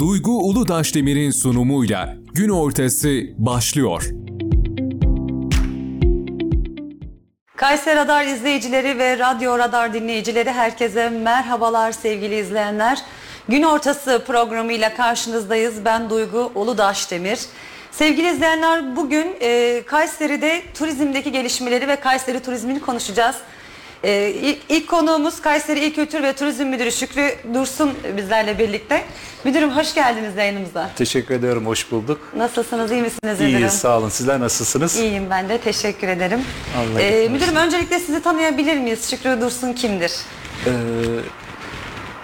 Duygu Uludaşdemir'in sunumuyla Gün Ortası başlıyor. Kayseri Radar izleyicileri ve Radyo Radar dinleyicileri herkese merhabalar sevgili izleyenler. Gün Ortası programıyla karşınızdayız. Ben Duygu Uludaşdemir. Sevgili izleyenler, bugün Kayseri'de turizmdeki gelişmeleri ve Kayseri turizmini konuşacağız. İlk konuğumuz Kayseri İl Kültür ve Turizm Müdürü Şükrü Dursun bizlerle birlikte. Müdürüm, hoş geldiniz yayınımıza. Teşekkür ediyorum, hoş bulduk. Nasılsınız, iyi misiniz? İyiyiz, sağ olun. Sizler nasılsınız? İyiyim ben de, teşekkür ederim. Müdürüm, öncelikle sizi tanıyabilir miyiz? Şükrü Dursun kimdir?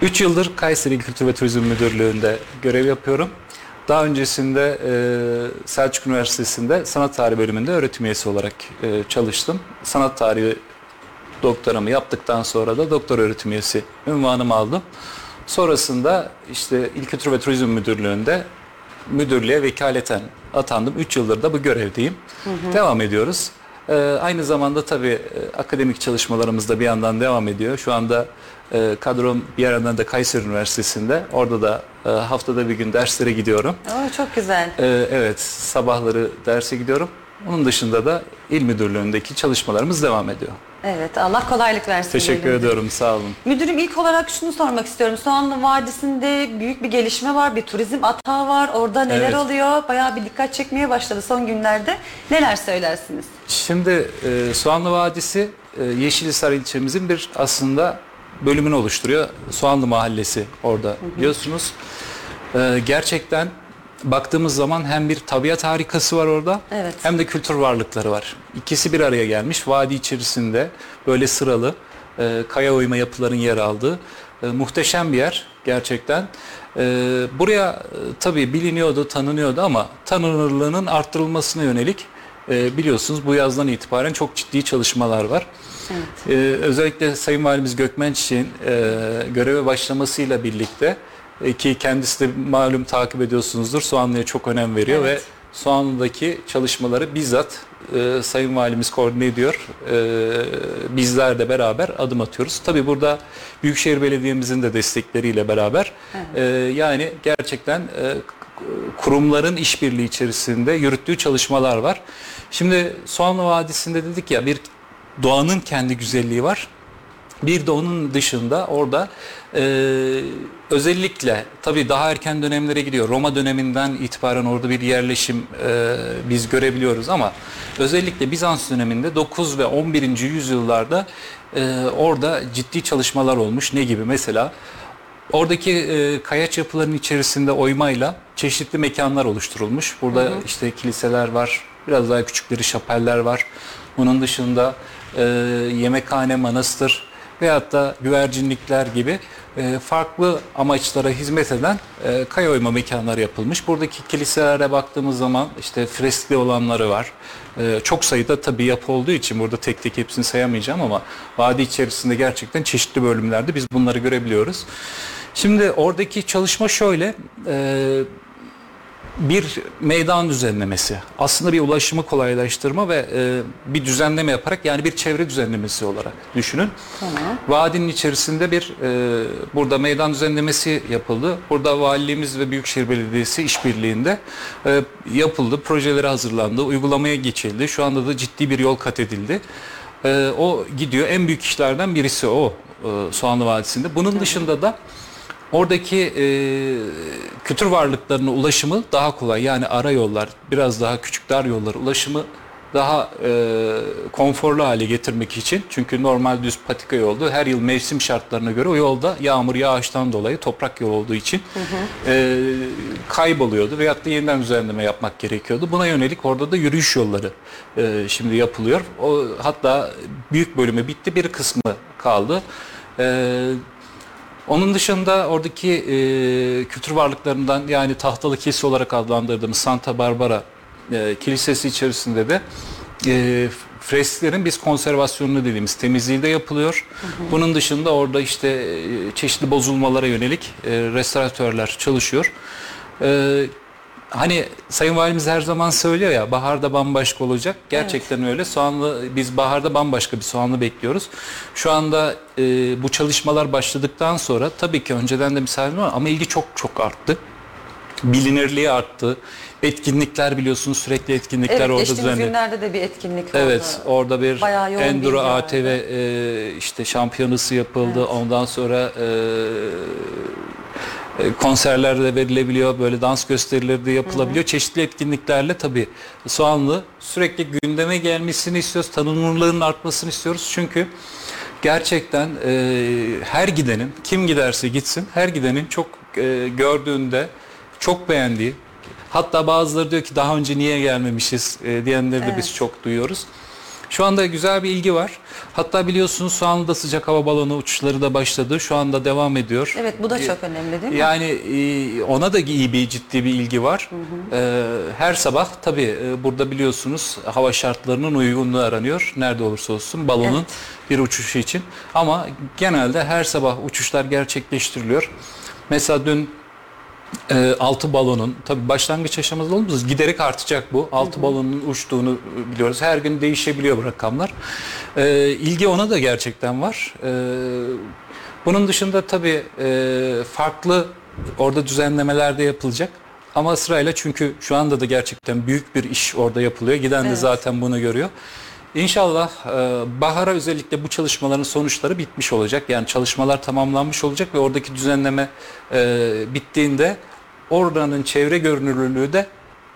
3 yıldır Kayseri İl Kültür ve Turizm Müdürlüğü'nde görev yapıyorum. Daha öncesinde Selçuk Üniversitesi'nde sanat tarihi bölümünde öğretim üyesi olarak çalıştım. Sanat tarihi doktoramı yaptıktan sonra da doktor öğretim üyesi unvanımı aldım. Sonrasında işte İl Kültür ve Turizm Müdürlüğü'nde müdürlüğe vekaleten atandım. 3 yıldır da bu görevdeyim. Devam ediyoruz. Aynı zamanda tabii akademik çalışmalarımız da bir yandan devam ediyor. Şu anda kadrom bir yandan da Kayseri Üniversitesi'nde. Orada da haftada bir gün derslere gidiyorum. Çok güzel. Evet, sabahları derse gidiyorum. Onun dışında da il müdürlüğündeki çalışmalarımız devam ediyor. Evet, Allah kolaylık versin. Teşekkür ediyorum, sağ olun. Müdürüm, ilk olarak şunu sormak istiyorum. Soğanlı Vadisi'nde büyük bir gelişme var, bir turizm atağı var. Orada neler oluyor? Bayağı bir dikkat çekmeye başladı son günlerde. Neler söylersiniz? Şimdi Soğanlı Vadisi Yeşilhisar ilçemizin bir aslında bölümünü oluşturuyor. Soğanlı Mahallesi orada biliyorsunuz. Gerçekten baktığımız zaman hem bir tabiat harikası var orada, hem de kültür varlıkları var. İkisi bir araya gelmiş. Vadi içerisinde böyle sıralı kaya oyma yapıların yer aldığı muhteşem bir yer gerçekten. Buraya tabii biliniyordu, tanınıyordu ama tanınırlığının arttırılmasına yönelik biliyorsunuz bu yazdan itibaren çok ciddi çalışmalar var. Özellikle Sayın Valimiz Gökmençiçek'in göreve başlamasıyla birlikte ki kendisi de malum takip ediyorsunuzdur, Soğanlı'ya çok önem veriyor ve Soğanlı'daki çalışmaları bizzat Sayın Valimiz koordine ediyor. Bizler de beraber adım atıyoruz. Tabii burada Büyükşehir Belediye'mizin de destekleriyle beraber yani gerçekten kurumların işbirliği içerisinde yürüttüğü çalışmalar var. Şimdi Soğanlı Vadisi'nde dedik ya, bir doğanın kendi güzelliği var. Bir de onun dışında orada özellikle tabii daha erken dönemlere gidiyor. Roma döneminden itibaren orada bir yerleşim biz görebiliyoruz ama özellikle Bizans döneminde 9 ve 11. yüzyıllarda orada ciddi çalışmalar olmuş. Ne gibi? Mesela oradaki kayaç yapılarının içerisinde oymayla çeşitli mekanlar oluşturulmuş. Burada işte kiliseler var, biraz daha küçükleri şapeller var. Bunun dışında yemekhane, manastır veyahut da güvercinlikler gibi farklı amaçlara hizmet eden kaya oyma mekanları yapılmış. Buradaki kiliselere baktığımız zaman işte freskli olanları var. Çok sayıda tabii yapı olduğu için burada tek tek hepsini sayamayacağım ama vadi içerisinde gerçekten çeşitli bölümlerde biz bunları görebiliyoruz. Şimdi oradaki çalışma şöyle, bir meydan düzenlemesi, aslında bir ulaşımı kolaylaştırma ve bir düzenleme yaparak, yani bir çevre düzenlemesi olarak düşünün. Vadinin içerisinde bir burada meydan düzenlemesi yapıldı. Burada valiliğimiz ve Büyükşehir Belediyesi işbirliğinde yapıldı. Projeleri hazırlandı, uygulamaya geçildi. Şu anda da ciddi bir yol kat edildi. O gidiyor. En büyük işlerden birisi o Soğanlı Vadisi'nde. Bunun dışında da oradaki kültür varlıklarına ulaşımı daha kolay. Yani ara yollar, biraz daha küçük dar yollar ulaşımı daha konforlu hale getirmek için. Çünkü normal düz patika yoldu. Her yıl mevsim şartlarına göre o yolda yağmur, yağıştan dolayı toprak yol olduğu için kayboluyordu. Veyahut da yeniden düzenleme yapmak gerekiyordu. Buna yönelik orada da yürüyüş yolları şimdi yapılıyor. Hatta büyük bölümü bitti, bir kısmı kaldı. Onun dışında oradaki kültür varlıklarından, yani tahtalı kilise olarak adlandırdığımız Santa Barbara kilisesi içerisinde de fresklerin biz konservasyonunu dediğimiz temizliği de yapılıyor. Bunun dışında orada işte çeşitli bozulmalara yönelik restoratörler çalışıyor. Hani Sayın Valimiz her zaman söylüyor ya, baharda bambaşka olacak. Gerçekten öyle. Soğanlı, biz baharda bambaşka bir Soğanlı bekliyoruz. Şu anda bu çalışmalar başladıktan sonra tabii ki önceden de misafir var ama ilgi çok çok arttı. bilinirliği arttı. Etkinlikler, biliyorsunuz sürekli etkinlikler orada düzenli. Geçtiğimiz günlerde de bir etkinlik oldu. Evet, orada bir Enduro ATV işte şampiyonası yapıldı. Evet. Ondan sonra konserler de verilebiliyor, böyle dans gösterileri de yapılabiliyor. Hı-hı. Çeşitli etkinliklerle tabii Soğanlı sürekli gündeme gelmesini istiyoruz, tanınırlığının artmasını istiyoruz. Çünkü gerçekten her gidenin, kim giderse gitsin, her gidenin çok gördüğünde çok beğendiği, hatta bazıları diyor ki daha önce niye gelmemişiz diyenleri de biz çok duyuyoruz. Şu anda güzel bir ilgi var. Hatta biliyorsunuz Soğanlı'da sıcak hava balonu uçuşları da başladı. Şu anda devam ediyor. Evet, bu da çok önemli değil mi? Yani ona da iyi bir ciddi bir ilgi var. Hı hı. Her sabah tabii burada biliyorsunuz hava şartlarının uygunluğu aranıyor. Nerede olursa olsun balonun bir uçuşu için. Ama genelde her sabah uçuşlar gerçekleştiriliyor. Mesela dün 6 balonun, tabii başlangıç aşamasında olduğumuz, giderek artacak bu. 6 balonun uçtuğunu biliyoruz. Her gün değişebiliyor bu rakamlar. İlgi ona da gerçekten var. Bunun dışında tabii farklı orada düzenlemeler de yapılacak. Ama sırayla, çünkü şu anda da gerçekten büyük bir iş orada yapılıyor. Giden de zaten bunu görüyor. İnşallah bahara özellikle bu çalışmaların sonuçları bitmiş olacak. Yani çalışmalar tamamlanmış olacak ve oradaki düzenleme bittiğinde oranın çevre görünürlüğü de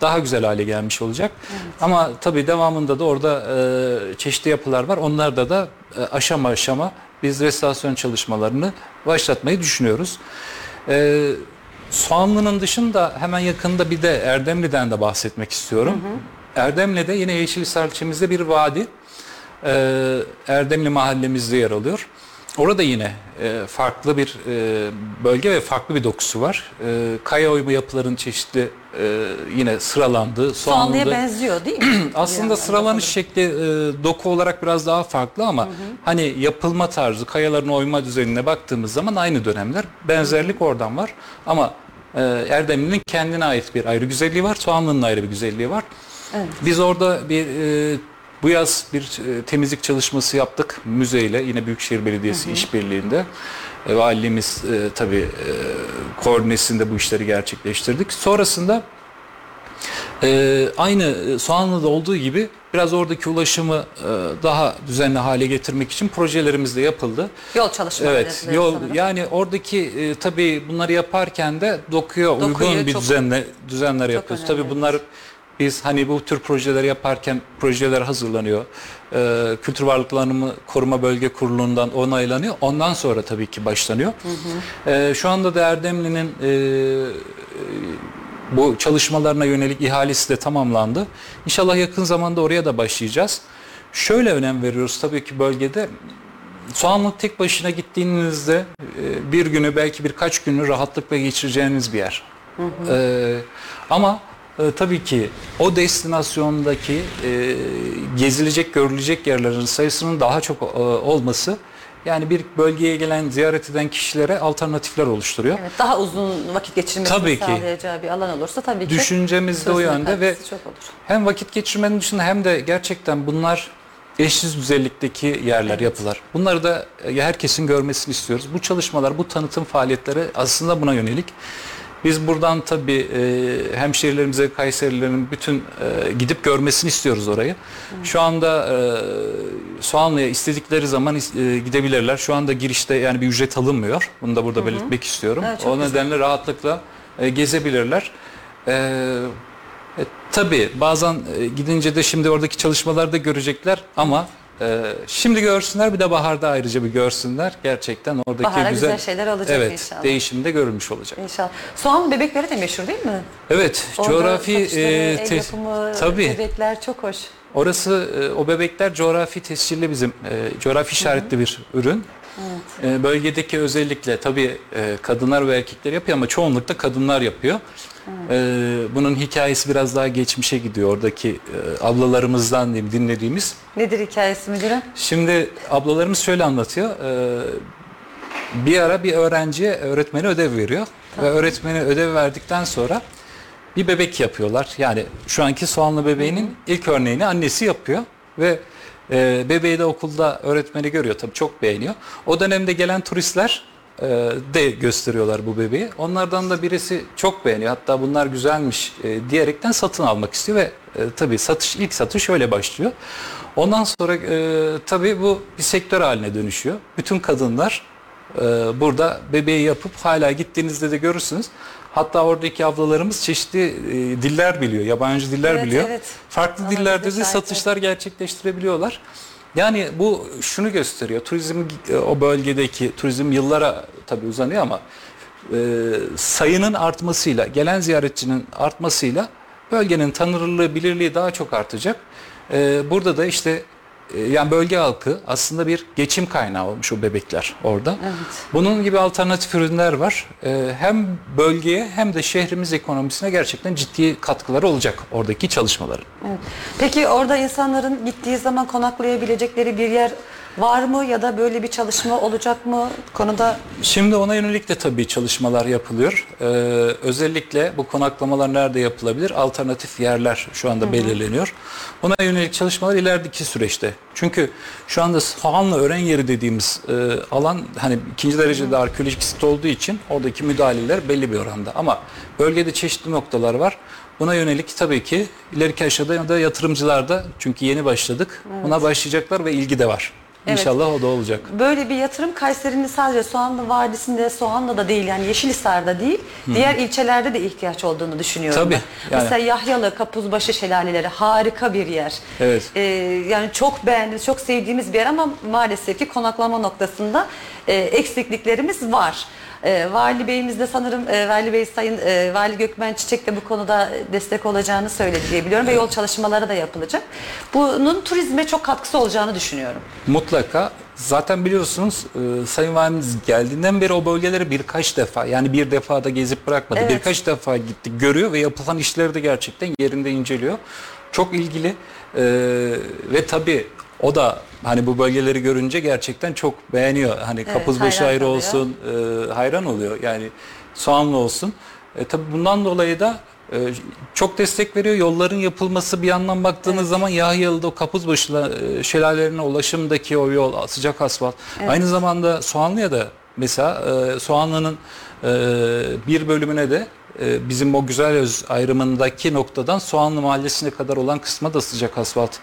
daha güzel hale gelmiş olacak. Evet. Ama tabii devamında da orada çeşitli yapılar var. Onlarda da aşama aşama biz restorasyon çalışmalarını başlatmayı düşünüyoruz. Soğanlı'nın dışında hemen yakında bir de Erdemli'den de bahsetmek istiyorum. Hı hı. Erdemli'de yine Yeşilhisar ilçemizde bir vadi, Erdemli mahallemizde yer alıyor. Orada yine farklı bir bölge ve farklı bir dokusu var. Kaya oyma yapıların çeşitli yine sıralandığı, Soğanlı'ya benziyor değil mi? Aslında sıralanış şekli doku olarak biraz daha farklı ama hani yapılma tarzı, kayaların oyma düzenine baktığımız zaman aynı dönemler, benzerlik oradan var. Ama Erdemli'nin kendine ait bir ayrı güzelliği var, Soğanlı'nın ayrı bir güzelliği var. Evet. Biz orada bir bu yaz bir temizlik çalışması yaptık müzeyle, yine Büyükşehir Belediyesi işbirliğinde. Valimiz tabii koordinasyonunda bu işleri gerçekleştirdik. Sonrasında aynı Soğanlı'da olduğu gibi biraz oradaki ulaşımı daha düzenli hale getirmek için projelerimiz de yapıldı. Yol çalışmaları. Evet, yol sanırım. Yani oradaki tabii bunları yaparken de dokuya uygun bir düzenler yapıyoruz. Tabii bunlar, biz hani bu tür projeleri yaparken projeler hazırlanıyor. Kültür Varlıklarını Koruma Bölge Kurulu'ndan onaylanıyor. Ondan sonra tabii ki başlanıyor. Hı hı. Şu anda da Erdemli'nin bu çalışmalarına yönelik ihalesi de tamamlandı. İnşallah yakın zamanda oraya da başlayacağız. Şöyle önem veriyoruz tabii ki bölgede. Soğanlı tek başına gittiğinizde bir günü, belki birkaç günü rahatlıkla geçireceğiniz bir yer. Hı hı. Ama tabii ki o destinasyondaki gezilecek, görülecek yerlerin sayısının daha çok olması, yani bir bölgeye gelen, ziyaret eden kişilere alternatifler oluşturuyor. Evet, daha uzun vakit geçirmesini sağlayacağı bir alan olursa tabii ki düşüncemiz de o yönde ve hem vakit geçirmenin dışında hem de gerçekten bunlar eşsiz güzellikteki yerler, yapılar. Bunları da herkesin görmesini istiyoruz. Bu çalışmalar, bu tanıtım faaliyetleri aslında buna yönelik. Biz buradan tabii hemşehrilerimize, Kayserilerin bütün gidip görmesini istiyoruz orayı. Hmm. Şu anda Soğanlı'ya istedikleri zaman gidebilirler. Şu anda girişte yani bir ücret alınmıyor. Bunu da burada belirtmek istiyorum. Evet, o nedenle rahatlıkla gezebilirler. Tabii bazen gidince de şimdi oradaki çalışmaları da görecekler ama şimdi görsünler, bir de baharda ayrıca bir görsünler. Gerçekten oradaki bahara güzel şeyler alacak inşallah. Değişim de görülmüş olacak. İnşallah. Soğanlı bebekleri de meşhur değil mi? Evet. Orada coğrafi el yapımı, bebekler çok hoş. Orası o bebekler coğrafi tescilli, bizim coğrafi işaretli bir ürün. Evet. Bölgedeki özellikle tabii kadınlar ve erkekler yapıyor ama çoğunlukla kadınlar yapıyor. Evet. Bunun hikayesi biraz daha geçmişe gidiyor. Oradaki ablalarımızdan dinlediğimiz. Nedir hikayesi müdürüm? Şimdi ablalarımız şöyle anlatıyor. Bir ara bir öğrenciye öğretmeni ödev veriyor. Tamam. Ve öğretmeni ödev verdikten sonra bir bebek yapıyorlar. Yani şu anki Soğanlı bebeğinin ilk örneğini annesi yapıyor ve bebeği de okulda öğretmeni görüyor, tabii çok beğeniyor. O dönemde gelen turistler de gösteriyorlar bu bebeği. Onlardan da birisi çok beğeniyor, hatta bunlar güzelmiş diyerekten satın almak istiyor ve tabii ilk satış öyle başlıyor. Ondan sonra tabii bu bir sektör haline dönüşüyor. Bütün kadınlar burada bebeği yapıp hala gittiğinizde de görürsünüz. Hatta oradaki ablalarımız çeşitli diller biliyor, yabancı diller biliyor. Evet. Farklı ama dillerde de satışlar gerçekleştirebiliyorlar. Yani bu şunu gösteriyor, turizm, o bölgedeki turizm yıllara tabii uzanıyor ama sayının artmasıyla, gelen ziyaretçinin artmasıyla bölgenin tanınırlığı, bilirliği daha çok artacak. Burada da işte yani bölge halkı aslında bir geçim kaynağı olmuş o bebekler orada. Evet. Bunun gibi alternatif ürünler var. Hem bölgeye hem de şehrimiz ekonomisine gerçekten ciddi katkıları olacak oradaki çalışmaların. Evet. Peki orada insanların gittiği zaman konaklayabilecekleri bir yer var mı ya da böyle bir çalışma olacak mı konuda? Şimdi ona yönelik de tabii çalışmalar yapılıyor. Özellikle bu konaklamalar nerede yapılabilir? Alternatif yerler şu anda belirleniyor. Ona yönelik çalışmalar ilerideki süreçte. Çünkü şu anda Soğanlı Örenşehir dediğimiz alan hani ikinci derecede arkeolojik sit olduğu için oradaki müdahaleler belli bir oranda. Ama bölgede çeşitli noktalar var. Buna yönelik tabii ki ileriki aşamada ya da yatırımcılar da, çünkü yeni başladık, buna başlayacaklar ve ilgi de var. Evet. İnşallah o da olacak. Böyle bir yatırım Kayseri'nin sadece Soğanlı Vadisi'nde, Soğanlı'da değil, yani Yeşilhisar'da değil, diğer ilçelerde de ihtiyaç olduğunu düşünüyorum. Tabii. Yani. Mesela Yahyalı, Kapuzbaşı Şelaleleri harika bir yer. Evet. Yani çok beğendiğimiz, çok sevdiğimiz bir yer ama maalesef ki konaklama noktasında eksikliklerimiz var. Vali Bey'imiz de sanırım Vali Bey, Sayın Vali Gökmençiçek de bu konuda destek olacağını söyledi diye biliyorum ve yol çalışmaları da yapılacak. Bunun turizme çok katkısı olacağını düşünüyorum. Mutlaka. Zaten biliyorsunuz Sayın Valimiz geldiğinden beri o bölgeleri birkaç defa, yani bir defa da gezip bırakmadı. Evet. Birkaç defa gitti, görüyor ve yapılan işleri de gerçekten yerinde inceliyor. Çok ilgili ve tabii o da hani bu bölgeleri görünce gerçekten çok beğeniyor. Hani evet, Kapuzbaşı ayrı olsun, hayran oluyor. Yani Soğanlı olsun. Tabii bundan dolayı da çok destek veriyor. Yolların yapılması bir yandan baktığınız zaman Yahyalı'da o Kapuzbaşı şelalelerine ulaşımdaki o yol, sıcak asfalt. Evet. Aynı zamanda Soğanlı'ya da mesela Soğanlı'nın bir bölümüne de bizim o güzel öz ayrımındaki noktadan Soğanlı Mahallesi'ne kadar olan kısma da sıcak asfalt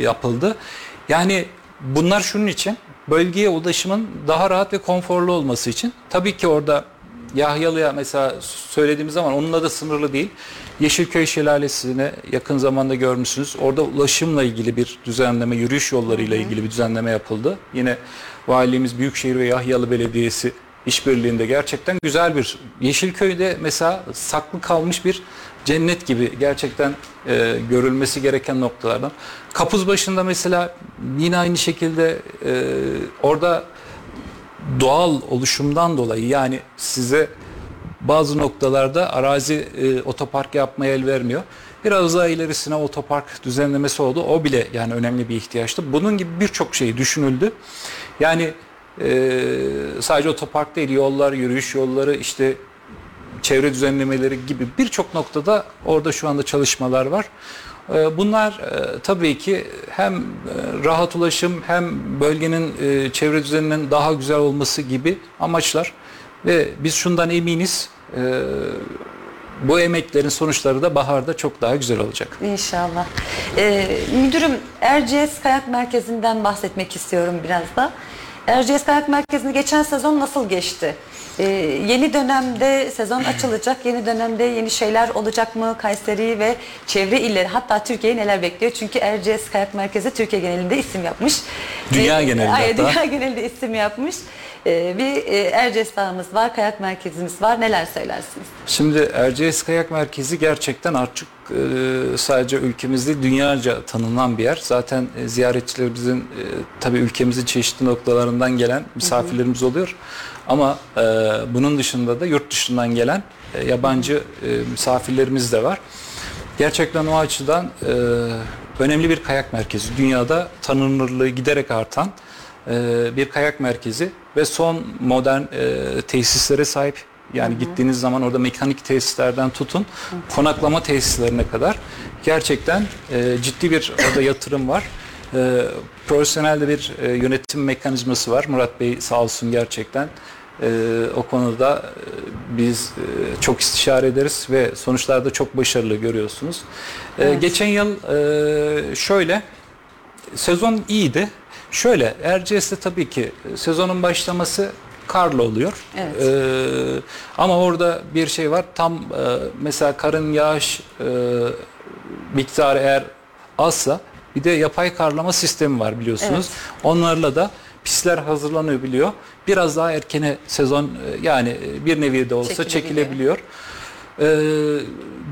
yapıldı. Yani bunlar şunun için, bölgeye ulaşımın daha rahat ve konforlu olması için. Tabii ki orada Yahyalı'ya mesela söylediğimiz zaman onunla da sınırlı değil. Yeşilköy Şelalesi'ne yakın zamanda görmüşsünüz. Orada ulaşımla ilgili bir düzenleme, yürüyüş yollarıyla ilgili bir düzenleme yapıldı. Yine valimiz, Büyükşehir ve Yahyalı Belediyesi işbirliğinde gerçekten güzel bir, Yeşilköy'de mesela saklı kalmış bir cennet gibi gerçekten görülmesi gereken noktalardan. Kapuzbaşı'nda mesela yine aynı şekilde orada doğal oluşumdan dolayı, yani size bazı noktalarda arazi otopark yapmaya el vermiyor. Biraz daha ilerisine otopark düzenlemesi oldu. O bile yani önemli bir ihtiyaçtı. Bunun gibi birçok şey düşünüldü. Yani sadece otopark değil, yollar, yürüyüş yolları, işte çevre düzenlemeleri gibi birçok noktada orada şu anda çalışmalar var. Bunlar tabii ki hem rahat ulaşım hem bölgenin çevre düzeninin daha güzel olması gibi amaçlar ve biz şundan eminiz, bu emeklerin sonuçları da baharda çok daha güzel olacak. İnşallah. Müdürüm, Erciyes Kayak Merkezi'nden bahsetmek istiyorum biraz da. Erciyes Kayak Merkezi'nde geçen sezon nasıl geçti? Yeni dönemde sezon açılacak, yeni dönemde yeni şeyler olacak mı? Kayseri ve çevre illeri, hatta Türkiye'yi neler bekliyor? Çünkü Erciyes Kayak Merkezi Türkiye genelinde isim yapmış. Dünya genelinde hatta. Dünya genelinde isim yapmış. Bir Erciyes dağımız var, kayak merkezimiz var. Neler söylersiniz? Şimdi Erciyes Kayak Merkezi gerçekten artık sadece ülkemizde dünyaca tanınan bir yer. Zaten ziyaretçilerimizin tabii ülkemizin çeşitli noktalarından gelen misafirlerimiz oluyor. Ama bunun dışında da yurt dışından gelen yabancı misafirlerimiz de var. Gerçekten o açıdan önemli bir kayak merkezi. Dünyada tanınırlığı giderek artan bir kayak merkezi ve son modern tesislere sahip. Yani gittiğiniz zaman orada mekanik tesislerden tutun, konaklama tesislerine kadar gerçekten ciddi bir orada yatırım var. Profesyonel de bir yönetim mekanizması var. Murat Bey sağ olsun gerçekten O konuda biz çok istişare ederiz ve sonuçlarda çok başarılı görüyorsunuz. Evet. Geçen yıl şöyle, sezon iyiydi. Şöyle, Erciyes'te tabii ki sezonun başlaması karlı oluyor. Evet. Ama orada bir şey var. Tam mesela karın yağış miktarı eğer azsa, bir de yapay karlama sistemi var biliyorsunuz. Evet. Onlarla da pistler hazırlanabiliyor. Biraz daha erkene sezon, yani bir nevi de olsa çekilebiliyor.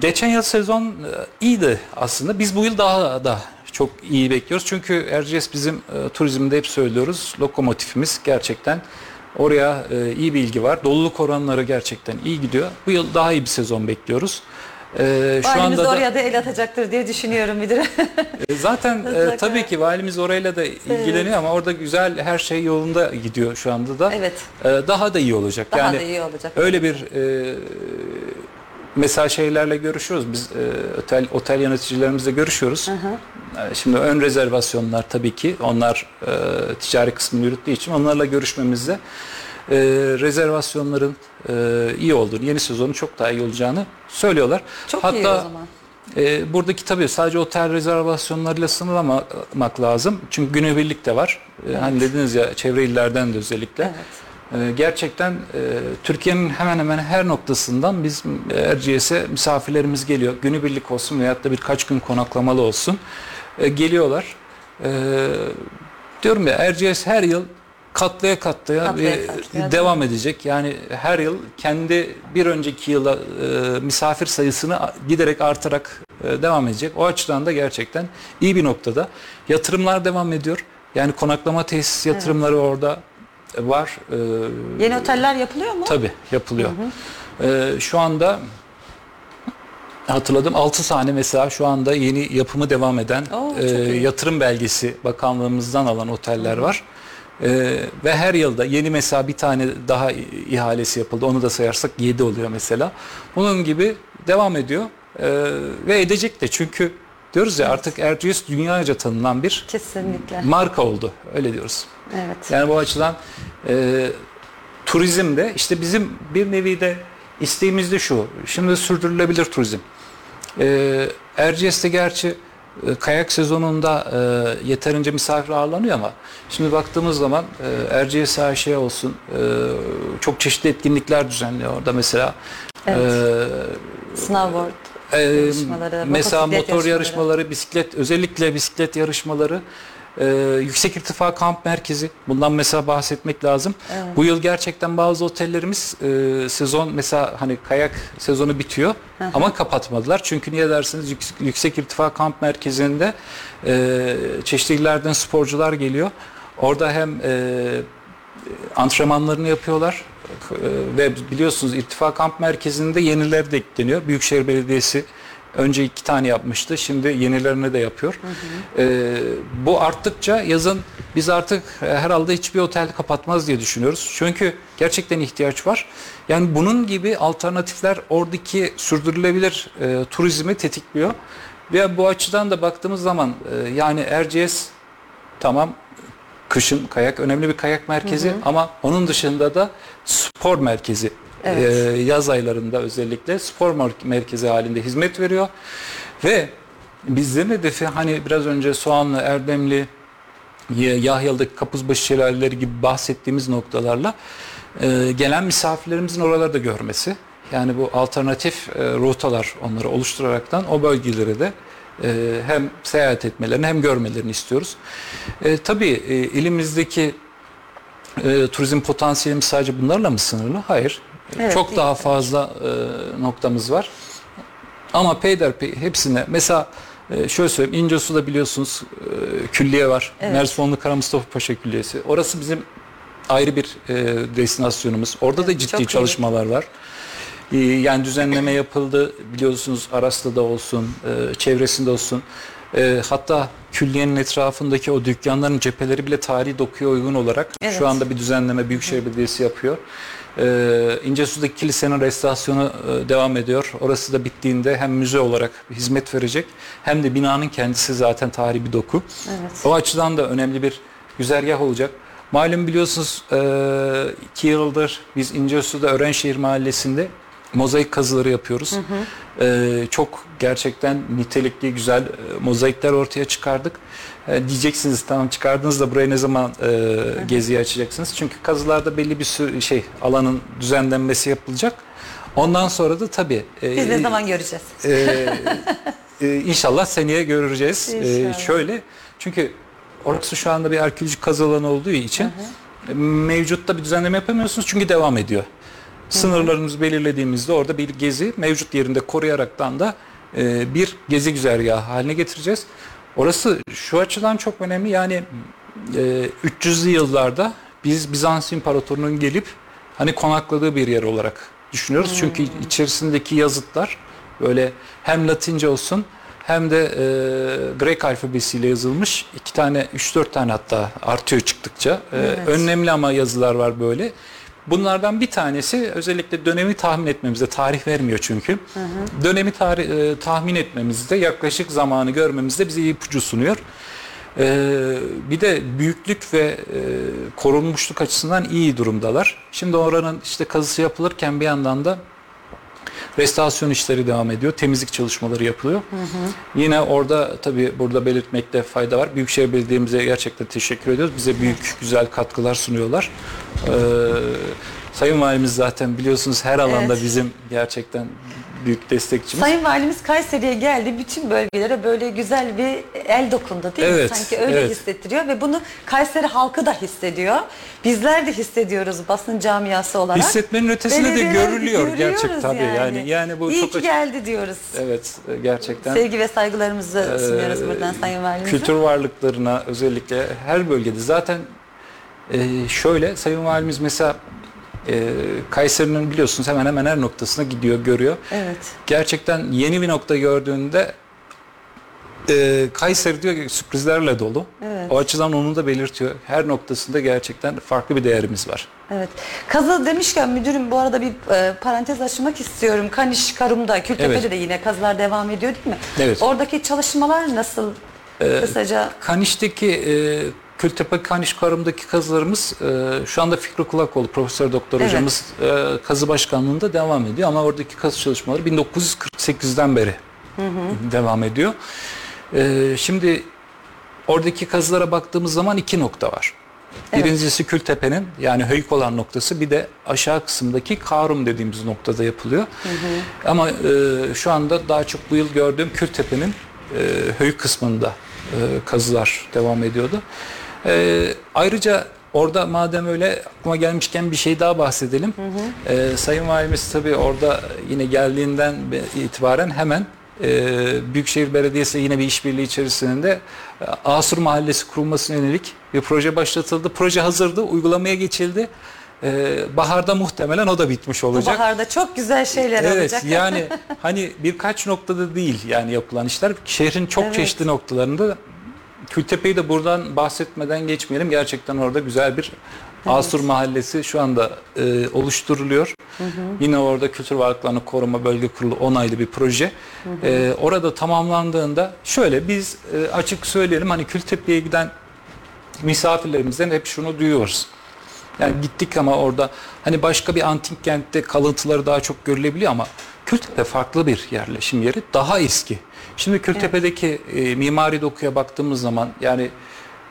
Geçen yıl sezon iyiydi aslında. Biz bu yıl daha da çok iyi bekliyoruz. Çünkü Erciyes bizim turizmde hep söylüyoruz, lokomotifimiz gerçekten. Oraya iyi bir ilgi var. Doluluk oranları gerçekten iyi gidiyor. Bu yıl daha iyi bir sezon bekliyoruz. Valimiz şu anda oraya da el atacaktır diye düşünüyorum müdürüm. Zaten tabii ki valimiz orayla da ilgileniyor, evet, ama orada güzel, her şey yolunda gidiyor şu anda da. Evet. Daha da iyi olacak. Daha yani da iyi olacak. Öyle bir mesela şeylerle görüşüyoruz. Biz otel yöneticilerimizle görüşüyoruz. Hı hı. Şimdi ön rezervasyonlar tabii ki onlar ticari kısmını yürüttüğü için onlarla görüşmemizde rezervasyonların iyi olduğunu, yeni sezonun çok daha iyi olacağını söylüyorlar. Çok hatta iyi o zaman. Buradaki tabii sadece otel rezervasyonlarıyla sınırlamak lazım. Çünkü günübirlik de var. Evet. Hani dediniz ya, çevre illerden de özellikle. Evet. Gerçekten Türkiye'nin hemen hemen her noktasından biz Erciyes'e misafirlerimiz geliyor. Günübirlik olsun veyahut da birkaç gün konaklamalı olsun. Geliyorlar. Diyorum ya, Erciyes her yıl katlaya katlaya devam edecek. Yani her yıl kendi bir önceki yıla misafir sayısını giderek artarak devam edecek. O açıdan da gerçekten iyi bir noktada. Yatırımlar devam ediyor. Yani konaklama tesis yatırımları, evet, orada var. Yeni oteller yapılıyor mu? Tabii yapılıyor. Hı hı. Şu anda hatırladım, 6 tane mesela şu anda yeni yapımı devam eden, yatırım belgesi bakanlığımızdan alan oteller, hı, var. Ve her yılda yeni mesela bir tane daha ihalesi yapıldı. Onu da sayarsak 7 oluyor mesela. Bunun gibi devam ediyor. Ve edecek de, çünü diyoruz ya, evet, artık Erciyes dünyaca tanınan bir, kesinlikle, marka oldu. Öyle diyoruz. Evet. Yani bu açıdan turizmde işte bizim bir nevi de isteğimiz de şu. Şimdi sürdürülebilir turizm. Erciyes'te gerçi kayak sezonunda yeterince misafir ağırlanıyor ama şimdi baktığımız zaman Erciyes AŞ'ye olsun çok çeşitli etkinlikler düzenliyor orada mesela. Evet. Snowboard yarışmaları, mesela motor yarışmaları, bisiklet, özellikle bisiklet yarışmaları, yüksek irtifa kamp merkezi, bundan mesela bahsetmek lazım. Evet. Bu yıl gerçekten bazı otellerimiz sezon mesela hani kayak sezonu bitiyor, hı hı, ama kapatmadılar. Çünkü niye dersiniz, yüksek irtifa kamp merkezinde çeşitli illerden sporcular geliyor. Orada hem antrenmanlarını yapıyorlar ve biliyorsunuz irtifa kamp merkezinde yeniler de ekleniyor. Büyükşehir Belediyesi önce 2 tane yapmıştı. Şimdi yenilerini de yapıyor. Hı hı. Bu arttıkça yazın biz artık herhalde hiçbir otel kapatmaz diye düşünüyoruz. Çünkü gerçekten ihtiyaç var. Yani bunun gibi alternatifler oradaki sürdürülebilir turizmi tetikliyor. Ve bu açıdan da baktığımız zaman yani Erciyes tamam, kışın kayak önemli bir kayak merkezi, hı hı, ama onun dışında da spor merkezi. Evet. Yaz aylarında özellikle spor merkezi halinde hizmet veriyor ve bizlerin hedefi hani biraz önce Soğanlı, Erdemli, Yahyalı'daki Kapuzbaşı Şelaleleri gibi bahsettiğimiz noktalarla gelen misafirlerimizin oralarda görmesi. Yani bu alternatif rotalar onları oluşturaraktan o bölgelere de hem seyahat etmelerini hem görmelerini istiyoruz. Tabii ilimizdeki turizm potansiyelimiz sadece bunlarla mı sınırlı? Hayır. Evet, çok daha fazla noktamız var. Ama peyderpey hepsine mesela şöyle söyleyeyim, İncesu'da biliyorsunuz külliye var. Evet. Mersifonlu Karamustafa Paşa Külliyesi. Orası bizim ayrı bir destinasyonumuz. Orada, evet, da ciddi çalışmalar var. Yani düzenleme yapıldı. Biliyorsunuz Araslı'da olsun, çevresinde olsun. Hatta külliyenin etrafındaki o dükkanların cepheleri bile tarihi dokuya uygun olarak, evet, şu anda bir düzenleme Büyükşehir Belediyesi yapıyor. İncesu'daki kilisenin restorasyonu devam ediyor. Orası da bittiğinde hem müze olarak hizmet verecek hem de binanın kendisi zaten tarihi bir doku. Evet. O açıdan da önemli bir güzergah olacak. Malum biliyorsunuz 2 yıldır biz İncesu'da Örenşehir Mahallesi'nde mozaik kazıları yapıyoruz. Hı hı. Çok gerçekten nitelikli güzel mozaikler ortaya çıkardık. Diyeceksiniz tamam çıkardınız da burayı ne zaman geziye açacaksınız? Çünkü kazılarda belli bir sürü alanın düzenlenmesi yapılacak. Ondan sonra da tabii. Biz ne zaman göreceğiz? İnşallah seneye göreceğiz. İnşallah. Şöyle çünkü orası şu anda bir arkeolojik kazı alanı olduğu için hı hı. mevcutta bir düzenleme yapamıyorsunuz çünkü devam ediyor. Sınırlarımızı belirlediğimizde orada bir gezi mevcut yerinde koruyaraktan da bir gezi güzergahı haline getireceğiz. Orası şu açıdan çok önemli yani 300'lü yıllarda biz Bizans İmparatorluğu'nun gelip hani konakladığı bir yer olarak düşünüyoruz. Çünkü içerisindeki yazıtlar böyle hem Latince olsun hem de Grek alfabesiyle yazılmış 3-4 tane hatta artıyor çıktıkça. Evet. Önemli ama yazılar var böyle. Bunlardan bir tanesi özellikle dönemi tahmin etmemizde tarih vermiyor çünkü. Hı hı. Dönemi tahmin etmemizde yaklaşık zamanı görmemizde bize ipucu sunuyor. Bir de büyüklük ve korunmuşluk açısından iyi durumdalar. Şimdi oranın kazısı yapılırken bir yandan da restorasyon işleri devam ediyor. Temizlik çalışmaları yapılıyor. Hı hı. Yine orada tabii burada belirtmekte fayda var. Büyükşehir Belediye'mize gerçekten teşekkür ediyoruz. Bize büyük güzel katkılar sunuyorlar. Sayın Valimiz zaten biliyorsunuz her alanda evet. bizim gerçekten büyük destekçimiz. Sayın Valimiz Kayseri'ye geldi. Bütün bölgelere böyle güzel bir el dokundu değil evet, mi? Sanki öyle evet. hissettiriyor ve bunu Kayseri halkı da hissediyor. Bizler de hissediyoruz basın camiası olarak. Hissetmenin ötesinde de görülüyor gerçekten tabii. Yani bu İyi çok ki geldi diyoruz. Evet gerçekten. Sevgi ve saygılarımızı sunuyoruz buradan Sayın Valimize. Kültür varlıklarına özellikle her bölgede zaten şöyle Sayın Valimiz mesela Kayseri'nin biliyorsunuz hemen her noktasına gidiyor, görüyor. Evet. Gerçekten yeni bir nokta gördüğünde Kayseri diyor ki sürprizlerle dolu. Evet. O açıdan onu da belirtiyor. Her noktasında gerçekten farklı bir değerimiz var. Evet. Kazı demişken müdürüm bu arada bir parantez açmak istiyorum. Kaniş Karum'da, Kültepe'de evet. de yine kazılar devam ediyor değil mi? Evet. Oradaki çalışmalar nasıl? Kısaca. Kaniş'teki Kültepe Kaniş Karum'daki kazılarımız şu anda Fikri Kulakoğlu Profesör Doktor evet. hocamız kazı başkanlığında devam ediyor ama oradaki kazı çalışmaları 1948'den beri hı hı. devam ediyor. Şimdi oradaki kazılara baktığımız zaman 2 nokta var. Evet. Birincisi Kültepe'nin yani höyük olan noktası bir de aşağı kısımdaki Karum dediğimiz noktada yapılıyor. Hı hı. Ama şu anda daha çok bu yıl gördüğüm Kültepe'nin höyük kısmında kazılar devam ediyordu. Ayrıca orada madem öyle aklıma gelmişken bir şey daha bahsedelim. Hı hı. Sayın Valimiz tabii orada yine geldiğinden itibaren hemen Büyükşehir Belediyesi yine bir işbirliği içerisinde Asur Mahallesi kurulmasına yönelik bir proje başlatıldı. Proje hazırdı, uygulamaya geçildi. Baharda muhtemelen o da bitmiş olacak. Baharda çok güzel şeyler evet, olacak. Evet yani hani birkaç noktada değil yani yapılan işler. Şehrin çok evet. çeşitli noktalarında. Kültepe'yi de buradan bahsetmeden geçmeyelim. Gerçekten orada güzel bir evet. Asur Mahallesi şu anda oluşturuluyor. Hı hı. Yine orada Kültür Varlıklarını Koruma Bölge Kurulu onaylı bir proje. Hı hı. Orada tamamlandığında şöyle biz açık söyleyelim hani Kültepe'ye giden misafirlerimizden hep şunu duyuyoruz. Yani gittik ama orada hani başka bir antik kentte kalıntıları daha çok görülebiliyor ama Kültepe farklı bir yerleşim yeri. Daha eski. Şimdi Kültepe'deki evet. Mimari dokuya baktığımız zaman yani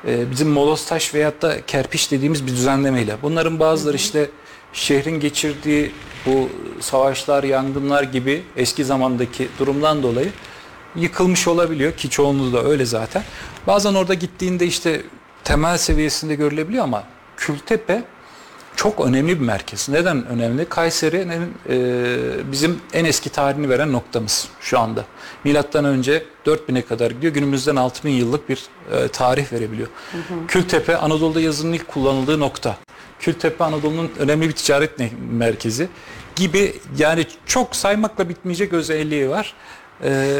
bizim moloz taş veyahut da kerpiç dediğimiz bir düzenlemeyle. Bunların bazıları şehrin geçirdiği bu savaşlar, yangınlar gibi eski zamandaki durumdan dolayı yıkılmış olabiliyor ki çoğunluğu da öyle zaten. Bazen orada gittiğinde temel seviyesinde görülebiliyor ama Kültepe çok önemli bir merkez. Neden önemli? Kayseri'nin bizim en eski tarihini veren noktamız şu anda. Milattan önce 4000'e kadar gidiyor. Günümüzden 6000 yıllık bir tarih verebiliyor. Hı hı. Kültepe Anadolu'da yazının ilk kullanıldığı nokta. Kültepe Anadolu'nun önemli bir ticaret merkezi gibi yani çok saymakla bitmeyecek özelliği var.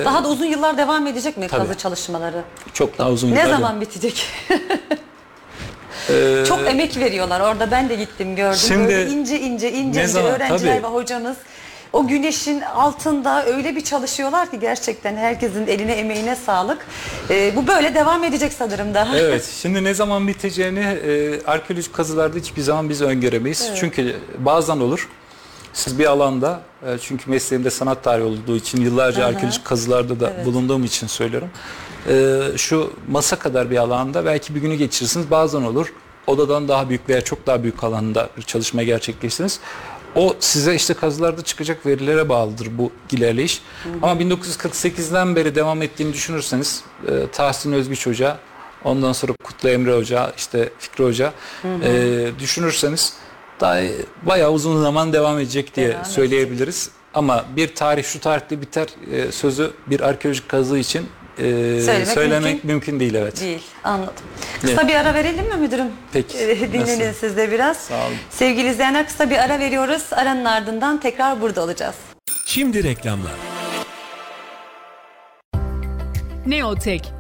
Daha da uzun yıllar devam edecek mi kazı çalışmaları? Çok daha uzun yıllar. Ne zaman bitecek? Çok emek veriyorlar. Orada ben de gittim gördüm. Şimdi, böyle ince öğrenciler tabii, ve hocamız O güneşin altında öyle bir çalışıyorlar ki gerçekten herkesin eline emeğine sağlık. Bu böyle devam edecek sanırım daha. Evet, şimdi ne zaman biteceğini arkeolojik kazılarda hiçbir zaman biz öngöremeyiz. Evet. Çünkü bazen olur. Siz bir alanda, çünkü mesleğimde sanat tarihi olduğu için yıllarca arkeolojik kazılarda da bulunduğum için söylüyorum. Şu masa kadar bir alanda belki bir günü geçirirsiniz, bazen olur. Odadan daha büyük veya çok daha büyük alanda bir çalışma gerçekleştiniz. O size işte kazılarda çıkacak verilere bağlıdır bu ilerleyiş. Hı hı. Ama 1948'den beri devam ettiğini düşünürseniz Tahsin Özgüç Hoca, ondan sonra Kutlu Emre Hoca, işte Fikri Hoca düşünürseniz daha bayağı uzun zaman devam edecek diye söyleyebiliriz. Ama bir tarih şu tarihte biter sözü bir arkeolojik kazı için söylemek mümkün değil, evet. Değil, anladım. Kısa bir ara verelim mi müdürüm? Peki. Dinlenin siz de biraz. Sağ olun. Sevgili izleyenler, kısa bir ara veriyoruz. Aranın ardından tekrar burada olacağız. Şimdi reklamlar. Neotek,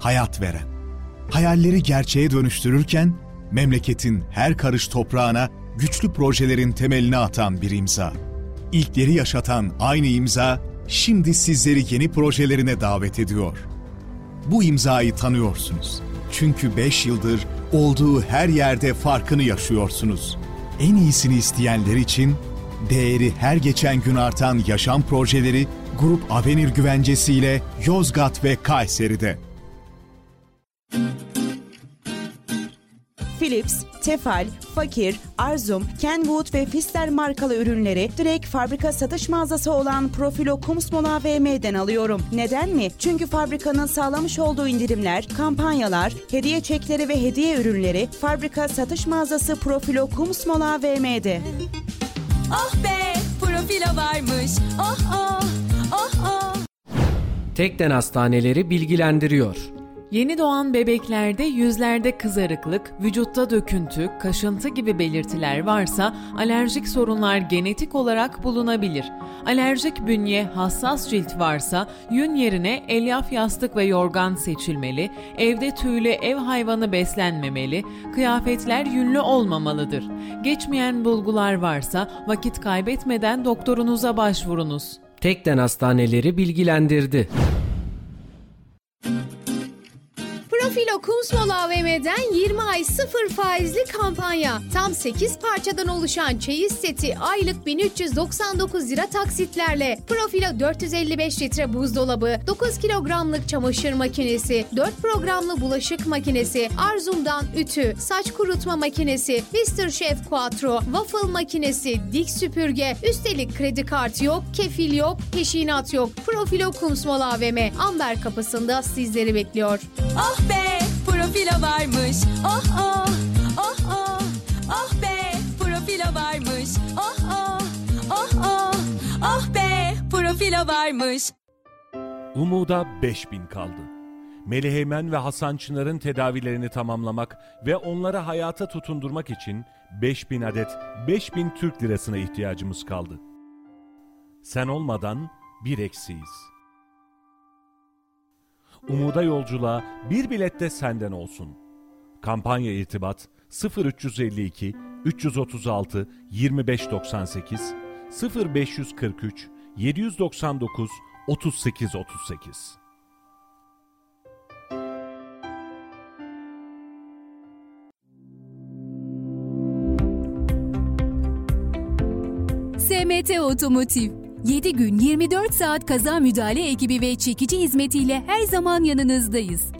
hayat veren, hayalleri gerçeğe dönüştürürken memleketin her karış toprağına güçlü projelerin temelini atan bir imza. İlkleri yaşatan aynı imza şimdi sizleri yeni projelerine davet ediyor. Bu imzayı tanıyorsunuz. Çünkü 5 yıldır olduğu her yerde farkını yaşıyorsunuz. En iyisini isteyenler için değeri her geçen gün artan yaşam projeleri Grup Avenir Güvencesi ile Yozgat ve Kayseri'de. Philips, Tefal, Fakir, Arzum, Kenwood ve Pfister markalı ürünleri direkt fabrika satış mağazası olan Profilo Kumsmol AVM'den alıyorum. Neden mi? Çünkü fabrikanın sağlamış olduğu indirimler, kampanyalar, hediye çekleri ve hediye ürünleri fabrika satış mağazası Profilo Kumsmol AVM'de. Oh be! Profilo varmış. Oh oh! Oh oh! Tekden hastaneleri bilgilendiriyor. Yeni doğan bebeklerde yüzlerde kızarıklık, vücutta döküntü, kaşıntı gibi belirtiler varsa alerjik sorunlar genetik olarak bulunabilir. Alerjik bünye, hassas cilt varsa yün yerine elyaf yastık ve yorgan seçilmeli, evde tüylü ev hayvanı beslenmemeli, kıyafetler yünlü olmamalıdır. Geçmeyen bulgular varsa vakit kaybetmeden doktorunuza başvurunuz. Tekden hastaneleri bilgilendirdi. Profilo Kumsmol AVM'den 20 ay 0 faizli kampanya. Tam 8 parçadan oluşan çeyiz seti aylık 1399 lira taksitlerle. Profilo 455 litre buzdolabı, 9 kilogramlık çamaşır makinesi, 4 programlı bulaşık makinesi, Arzum'dan ütü, saç kurutma makinesi, Mr. Chef Quattro, waffle makinesi, dik süpürge. Üstelik kredi kartı yok, kefil yok, peşinat yok. Profilo Kumsmol AVM, Amber kapısında sizleri bekliyor. Oh be! Profilo varmış. Oh oh. Oh oh. Oh be. Profilo varmış. Oh oh. Oh oh. Oh be. Profilo varmış. Umuda 5000 kaldı. Meliheymen ve Hasan Çınar'ın tedavilerini tamamlamak ve onları hayata tutundurmak için 5000 adet 5000 Türk lirasına ihtiyacımız kaldı. Sen olmadan bir eksiyiz. Umuda yolculuğa bir bilet de senden olsun. Kampanya irtibat 0352 336 2598 0543 799 3838. SMT Otomotiv 7 gün 24 saat kaza müdahale ekibi ve çekici hizmetiyle her zaman yanınızdayız.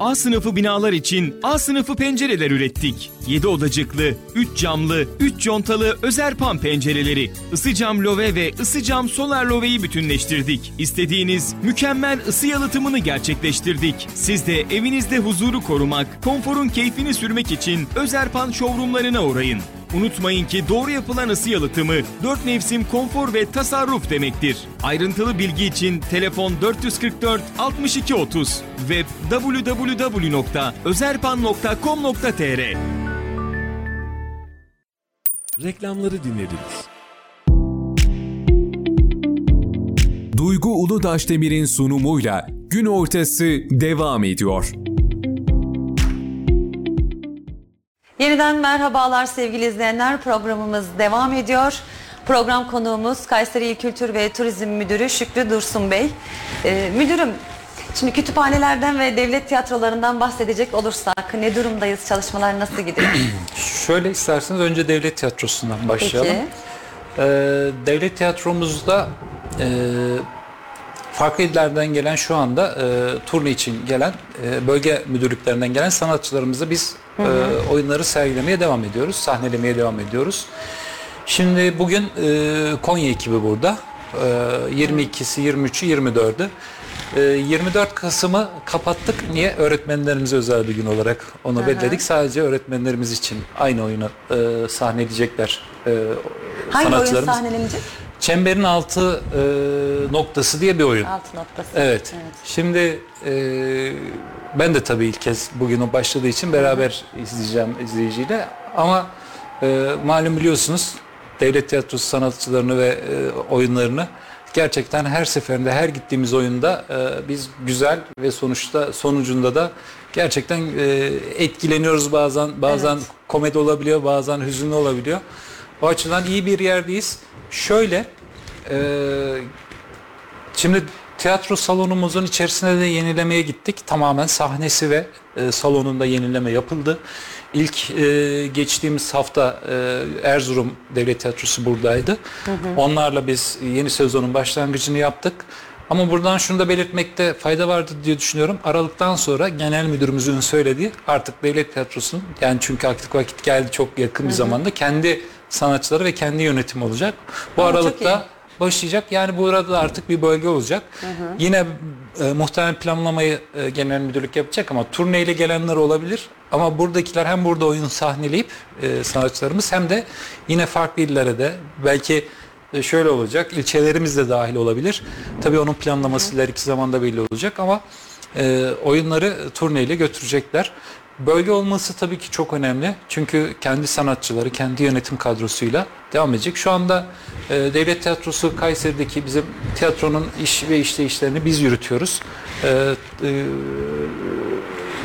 A sınıfı binalar için A sınıfı pencereler ürettik. 7 odacıklı, 3 camlı, 3 contalı Özerpan pencereleri. Isı cam love ve ısı cam solar loveyi bütünleştirdik. İstediğiniz mükemmel ısı yalıtımını gerçekleştirdik. Siz de evinizde huzuru korumak, konforun keyfini sürmek için Özerpan showroomlarına uğrayın. Unutmayın ki doğru yapılan ısı yalıtımı 4 mevsim konfor ve tasarruf demektir. Ayrıntılı bilgi için telefon 444 62 30 ve www.özerpan.com.tr. Reklamları dinlediniz. Duygu Uludaşdemir'in sunumuyla Gün Ortası devam ediyor. Yeniden merhabalar sevgili izleyenler, programımız devam ediyor. Program konuğumuz Kayseri İl Kültür ve Turizm Müdürü Şükrü Dursun Bey. Müdürüm, şimdi kütüphanelerden ve devlet tiyatrolarından bahsedecek olursak ne durumdayız, çalışmalar nasıl gidiyor? Şöyle isterseniz önce devlet tiyatrosundan başlayalım. Devlet tiyatromuzda farklı illerden gelen, şu anda turne için gelen, bölge müdürlüklerinden gelen sanatçılarımızı biz oyunları sergilemeye devam ediyoruz, sahnelemeye devam ediyoruz. Şimdi bugün Konya ekibi burada. 22'si, 23'ü, 24'ü. 24 Kasım'ı kapattık. Niye? Öğretmenlerimize özel bir gün olarak onu belirledik. Sadece öğretmenlerimiz için aynı oyunu sahneleyecekler sanatçılarımız. Hangi oyun sahnelenecek? Çemberin Altı Noktası diye bir oyun. Altı noktası. Evet. Şimdi ben de tabii ilk kez bugün o başladığı için beraber izleyeceğim izleyiciyle. Ama malum biliyorsunuz, devlet tiyatrosu sanatçılarını ve oyunlarını gerçekten her seferinde, her gittiğimiz oyunda biz güzel ve sonucunda da gerçekten etkileniyoruz bazen. Bazen komedi olabiliyor, bazen hüzünlü olabiliyor. O açıdan iyi bir yerdeyiz. Şöyle, şimdi tiyatro salonumuzun içerisinde de yenilemeye gittik. Tamamen sahnesi ve salonunda yenileme yapıldı. İlk geçtiğimiz hafta Erzurum Devlet Tiyatrosu buradaydı. Onlarla biz yeni sezonun başlangıcını yaptık. Ama buradan şunu da belirtmekte fayda vardı diye düşünüyorum. Aralıktan sonra genel müdürümüzün söylediği, artık devlet tiyatrosunun, yani çünkü aktif vakit geldi çok yakın bir zamanda, kendi sanatçıları ve kendi yönetimi olacak. Bu Aralık'ta başlayacak. Yani burada artık bir bölge olacak. Yine muhtemelen planlamayı genel müdürlük yapacak ama turneyle gelenler olabilir. Ama buradakiler hem burada oyun sahneleyip sanatçılarımız, hem de yine farklı illere de, belki şöyle olacak, ilçelerimiz de dahil olabilir. Tabii onun planlaması ileriki zamanda belli olacak ama oyunları turneyle götürecekler. Bölge olması tabii ki çok önemli. Çünkü kendi sanatçıları, kendi yönetim kadrosuyla devam edecek. Şu anda Devlet Tiyatrosu Kayseri'deki bizim tiyatronun iş ve işleyişlerini biz yürütüyoruz.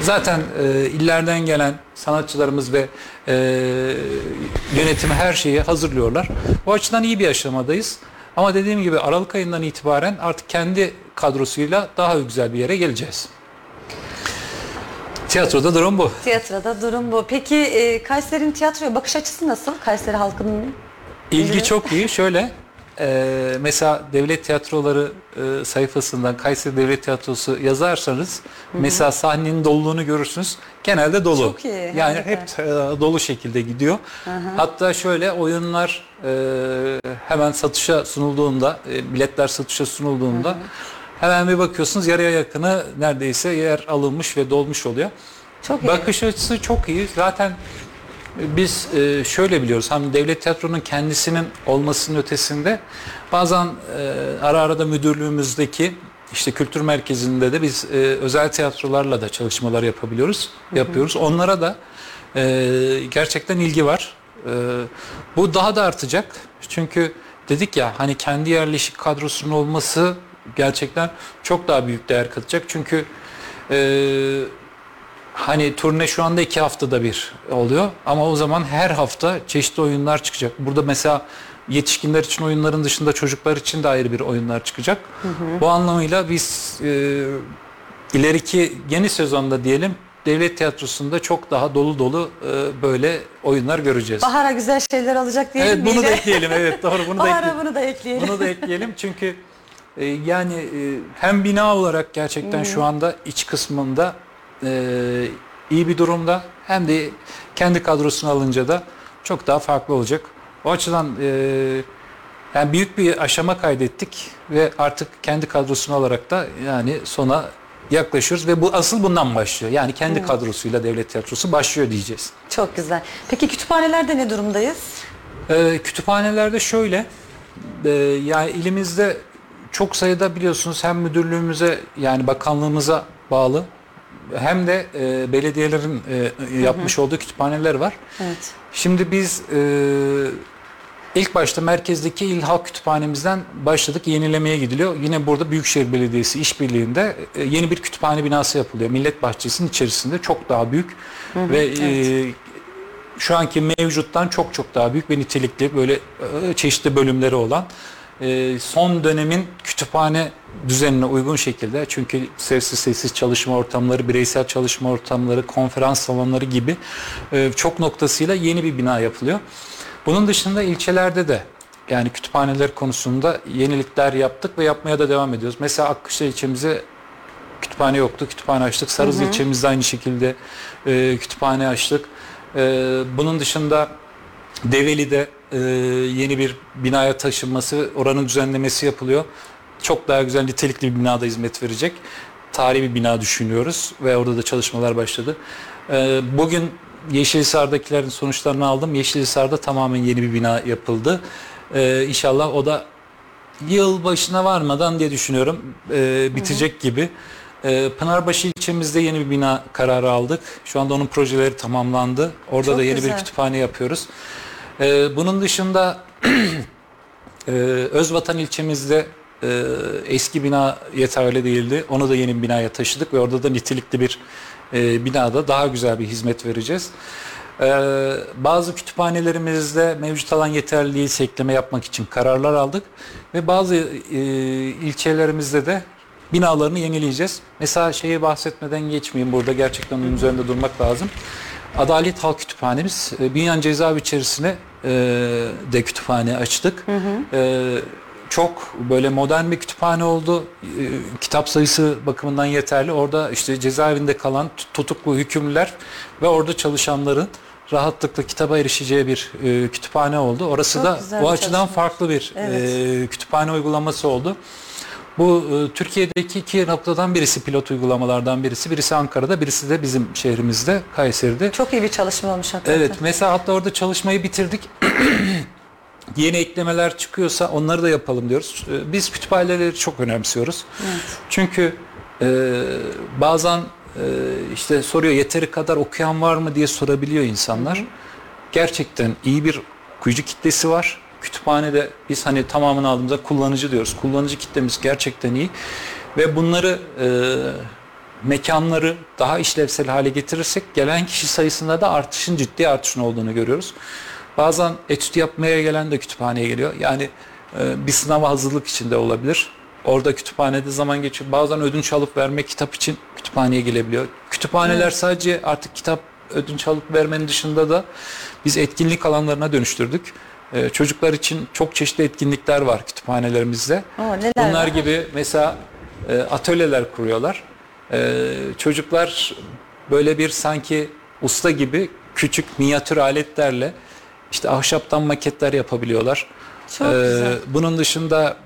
Zaten illerden gelen sanatçılarımız ve yönetimi her şeyi hazırlıyorlar. Bu açıdan iyi bir aşamadayız. Ama dediğim gibi Aralık ayından itibaren artık kendi kadrosuyla daha güzel bir yere geleceğiz. Tiyatroda durum bu. Tiyatroda durum bu. Peki Kayseri'nin tiyatroya bakış açısı nasıl? Kayseri halkının ilgi çok iyi. Şöyle, mesela devlet tiyatroları sayfasından Kayseri Devlet Tiyatrosu yazarsanız mesela sahnenin doluluğunu görürsünüz. Genelde dolu. Çok iyi. Yani hep dolu şekilde gidiyor. Hatta şöyle, oyunlar hemen satışa sunulduğunda, biletler satışa sunulduğunda hemen bir bakıyorsunuz, yarıya yakını neredeyse yer alınmış ve dolmuş oluyor. Çok iyi. Bakış açısı çok iyi. Zaten biz şöyle biliyoruz, hani devlet tiyatronun kendisinin olmasının ötesinde bazen ara ara da müdürlüğümüzdeki işte kültür merkezinde de biz özel tiyatrolarla da çalışmalar yapıyoruz. Onlara da gerçekten ilgi var. Bu daha da artacak. Çünkü dedik ya, hani kendi yerleşik kadrosunun olması gerçekten çok daha büyük değer katacak. Çünkü hani turne şu anda 2 haftada bir oluyor ama o zaman her hafta çeşitli oyunlar çıkacak. Burada mesela yetişkinler için oyunların dışında çocuklar için de ayrı bir oyunlar çıkacak. Hı hı. Bu anlamıyla biz ileriki yeni sezonda diyelim Devlet Tiyatrosu'nda çok daha dolu dolu böyle oyunlar göreceğiz. Bahara güzel şeyler alacak diyelim. Evet, bunu da ekleyelim. Evet, doğru, bunu da ekleyelim. Bunu da ekleyelim. Bunu da ekleyelim çünkü yani hem bina olarak gerçekten şu anda iç kısmında iyi bir durumda, hem de kendi kadrosunu alınca da çok daha farklı olacak. O açıdan yani büyük bir aşama kaydettik ve artık kendi kadrosunu alarak da yani sona yaklaşıyoruz ve bu asıl bundan başlıyor. Yani kendi kadrosuyla Devlet Tiyatrosu başlıyor diyeceğiz. Çok güzel. Peki kütüphanelerde ne durumdayız? Kütüphanelerde şöyle, yani ilimizde çok sayıda biliyorsunuz hem müdürlüğümüze yani bakanlığımıza bağlı hem de belediyelerin yapmış olduğu kütüphaneler var. Evet. Şimdi biz ilk başta merkezdeki İl Halk Kütüphanemizden başladık, yenilemeye gidiliyor. Yine burada Büyükşehir Belediyesi işbirliğinde yeni bir kütüphane binası yapılıyor. Millet Bahçesi'nin içerisinde çok daha büyük ve şu anki mevcuttan çok daha büyük ve nitelikli, böyle çeşitli bölümleri olan. Son dönemin kütüphane düzenine uygun şekilde, çünkü sessiz çalışma ortamları, bireysel çalışma ortamları, konferans salonları gibi çok noktasıyla yeni bir bina yapılıyor. Bunun dışında ilçelerde de yani kütüphaneler konusunda yenilikler yaptık ve yapmaya da devam ediyoruz. Mesela Akkışta ilçemize kütüphane yoktu, kütüphane açtık. Sarız ilçemizde aynı şekilde kütüphane açtık. Bunun dışında Develi'de yeni bir binaya taşınması, oranın düzenlemesi yapılıyor. Çok daha güzel, nitelikli bir binada hizmet verecek. Tarihi bir bina düşünüyoruz ve orada da çalışmalar başladı. Bugün Yeşilhisar'dakilerin sonuçlarını aldım. Yeşilhisar'da tamamen yeni bir bina yapıldı. İnşallah o da yıl başına varmadan diye düşünüyorum bitecek gibi. Pınarbaşı ilçemizde yeni bir bina kararı aldık. Şu anda onun projeleri tamamlandı. Orada çok da yeni güzel bir kütüphane yapıyoruz. Bunun dışında Özvatan ilçemizde eski bina yeterli değildi. Onu da yeni bir binaya taşıdık ve orada da nitelikli bir binada daha güzel bir hizmet vereceğiz. Bazı kütüphanelerimizde mevcut alan yeterli değilse ekleme yapmak için kararlar aldık ve bazı ilçelerimizde de binalarını yenileyeceğiz. Mesela şeyi bahsetmeden geçmeyeyim, burada gerçekten bunun üzerinde durmak lazım. Adalet Halk Kütüphanemiz, Bünyan Cezaevi içerisine de kütüphane açtık. Çok böyle modern bir kütüphane oldu. Kitap sayısı bakımından yeterli. Orada işte cezaevinde kalan tutuklu hükümlüler ve orada çalışanların rahatlıkla kitaba erişeceği bir kütüphane oldu. Orası çok da o açıdan farklı bir kütüphane uygulaması oldu. Bu Türkiye'deki 2 noktadan birisi, pilot uygulamalardan birisi. Birisi Ankara'da, birisi de bizim şehrimizde, Kayseri'de. Çok iyi bir çalışma olmuş hakikaten. Evet, mesela hatta orada çalışmayı bitirdik. Yeni eklemeler çıkıyorsa onları da yapalım diyoruz. Biz kütüphaneleri çok önemsiyoruz. Evet. Çünkü bazen işte soruyor, yeteri kadar okuyan var mı diye sorabiliyor insanlar. Hı-hı. Gerçekten iyi bir okuyucu kitlesi var. Kütüphanede biz hani tamamını aldığımızda kullanıcı diyoruz. Kullanıcı kitlemiz gerçekten iyi ve bunları mekanları daha işlevsel hale getirirsek gelen kişi sayısında da artışın, ciddi artışın olduğunu görüyoruz. Bazen etüt yapmaya gelen de kütüphaneye geliyor. Yani bir sınava hazırlık içinde olabilir. Orada kütüphanede zaman geçiyor. Bazen ödünç alıp verme, kitap için kütüphaneye gelebiliyor. Kütüphaneler sadece artık kitap ödünç alıp vermenin dışında da biz etkinlik alanlarına dönüştürdük. Çocuklar için çok çeşitli etkinlikler var kütüphanelerimizde. Bunlar gibi mesela atölyeler kuruyorlar. Çocuklar böyle bir sanki usta gibi küçük minyatür aletlerle işte ahşaptan maketler yapabiliyorlar. Çok güzel. Bunun dışında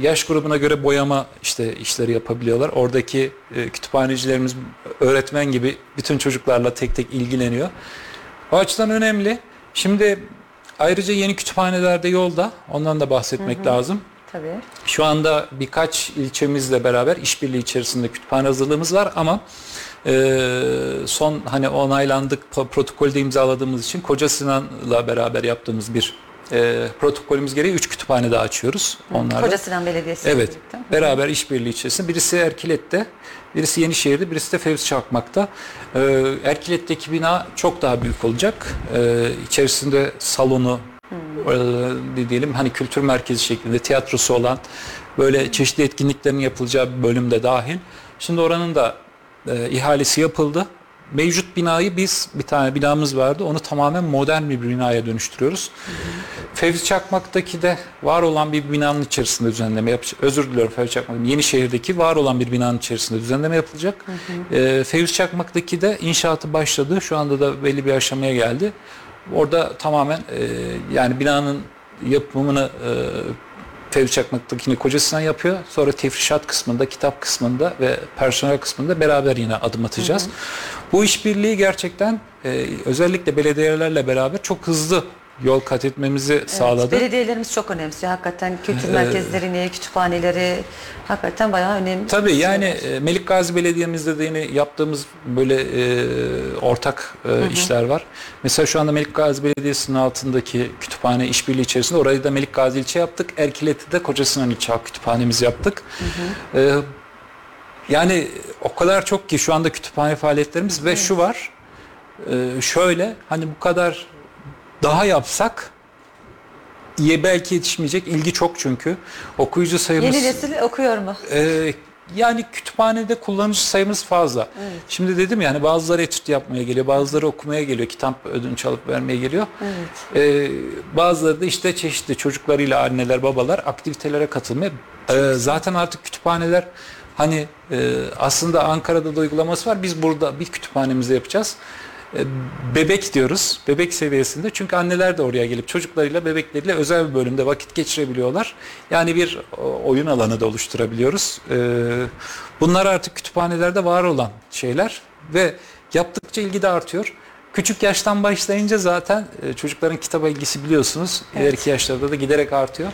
yaş grubuna göre boyama işte işleri yapabiliyorlar. Oradaki kütüphanecilerimiz öğretmen gibi bütün çocuklarla tek tek ilgileniyor. O açıdan önemli. Şimdi ayrıca yeni kütüphanelerde yolda, ondan da bahsetmek lazım. Tabii. Şu anda birkaç ilçemizle beraber işbirliği içerisinde kütüphane hazırlığımız var ama son hani onaylandık, protokolde imzaladığımız için Kocasinan'la beraber yaptığımız bir protokolümüz gereği 3 kütüphane daha açıyoruz. Onlarla. Kocasinan Belediyesi. Evet. Birlikte. Beraber işbirliği içerisinde. Birisi Erkilet'te, birisi Yenişehir'de, birisi de Fevzi Çakmak'ta. Erkilet'teki bina çok daha büyük olacak. İçerisinde salonu, diyelim hani kültür merkezi şeklinde, tiyatrosu olan, böyle çeşitli etkinliklerin yapılacağı bir bölüm de dahil. Şimdi oranın da ihalesi yapıldı. Mevcut binayı biz, bir tane binamız vardı, onu tamamen modern bir binaya dönüştürüyoruz. Fevzi Çakmak'taki de var olan bir binanın içerisinde düzenleme yapılacak. Özür diliyorum, Fevzi Çakmak'ın Yenişehir'deki var olan bir binanın içerisinde düzenleme yapılacak. Fevzi Çakmak'taki de inşaatı başladı. Şu anda da belli bir aşamaya geldi. Orada tamamen yani binanın yapımını Fevzi Çakmak'takini Kocasinan yapıyor. Sonra tefrişat kısmında, kitap kısmında ve personel kısmında beraber yine adım atacağız. Hı hı. Bu işbirliği gerçekten özellikle belediyelerle beraber çok hızlı yol kat etmemizi sağladı. Belediyelerimiz çok önemsiyor. Hakikaten kültür merkezlerini, kütüphaneleri hakikaten bayağı önemli. Tabii yani Melikgazi Belediye'mizde de yine yaptığımız böyle ortak işler var. Mesela şu anda Melikgazi Belediyesi'nin altındaki kütüphane işbirliği içerisinde orayı da Melikgazi ilçe yaptık. Erkilet'i de Kocasinan ilçe kütüphanemizi yaptık. Yani o kadar çok ki şu anda kütüphane faaliyetlerimiz ve şu var. Şöyle hani bu kadar daha yapsak belki yetişmeyecek. İlgi çok çünkü. Okuyucu sayımız... Yeni nesil okuyor mu? Yani kütüphanede kullanıcı sayımız fazla. Evet. Şimdi dedim yani bazıları etüt yapmaya geliyor, bazıları okumaya geliyor, kitap ödünç alıp vermeye geliyor. Evet. Bazıları da işte çeşitli çocuklarıyla anneler, babalar aktivitelere katılmaya. Zaten artık kütüphaneler hani aslında Ankara'da da uygulaması var. Biz burada bir kütüphanemizde yapacağız. Bebek diyoruz. Bebek seviyesinde. Çünkü anneler de oraya gelip çocuklarıyla, bebekleriyle özel bir bölümde vakit geçirebiliyorlar. Yani bir oyun alanı da oluşturabiliyoruz. Bunlar artık kütüphanelerde var olan şeyler ve yaptıkça ilgi de artıyor. Küçük yaştan başlayınca zaten çocukların kitaba ilgisi biliyorsunuz. Evet. İleriki yaşlarda da giderek artıyor.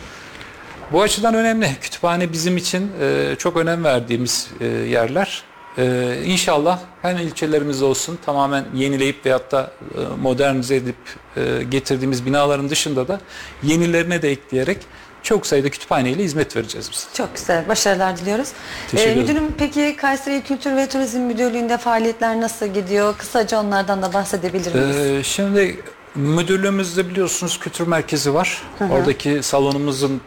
Bu açıdan önemli. Kütüphane bizim için çok önem verdiğimiz yerler. İnşallah hem ilçelerimiz olsun tamamen yenileyip veyahut da modernize edip getirdiğimiz binaların dışında da yenilerine de ekleyerek çok sayıda kütüphaneyle hizmet vereceğiz biz. Çok güzel. Başarılar diliyoruz. Müdürüm peki Kayseri Kültür ve Turizm Müdürlüğü'nde faaliyetler nasıl gidiyor? Kısaca onlardan da bahsedebilir miyiz? Şimdi müdürlüğümüzde biliyorsunuz kültür merkezi var. Hı-hı. Oradaki salonumuzun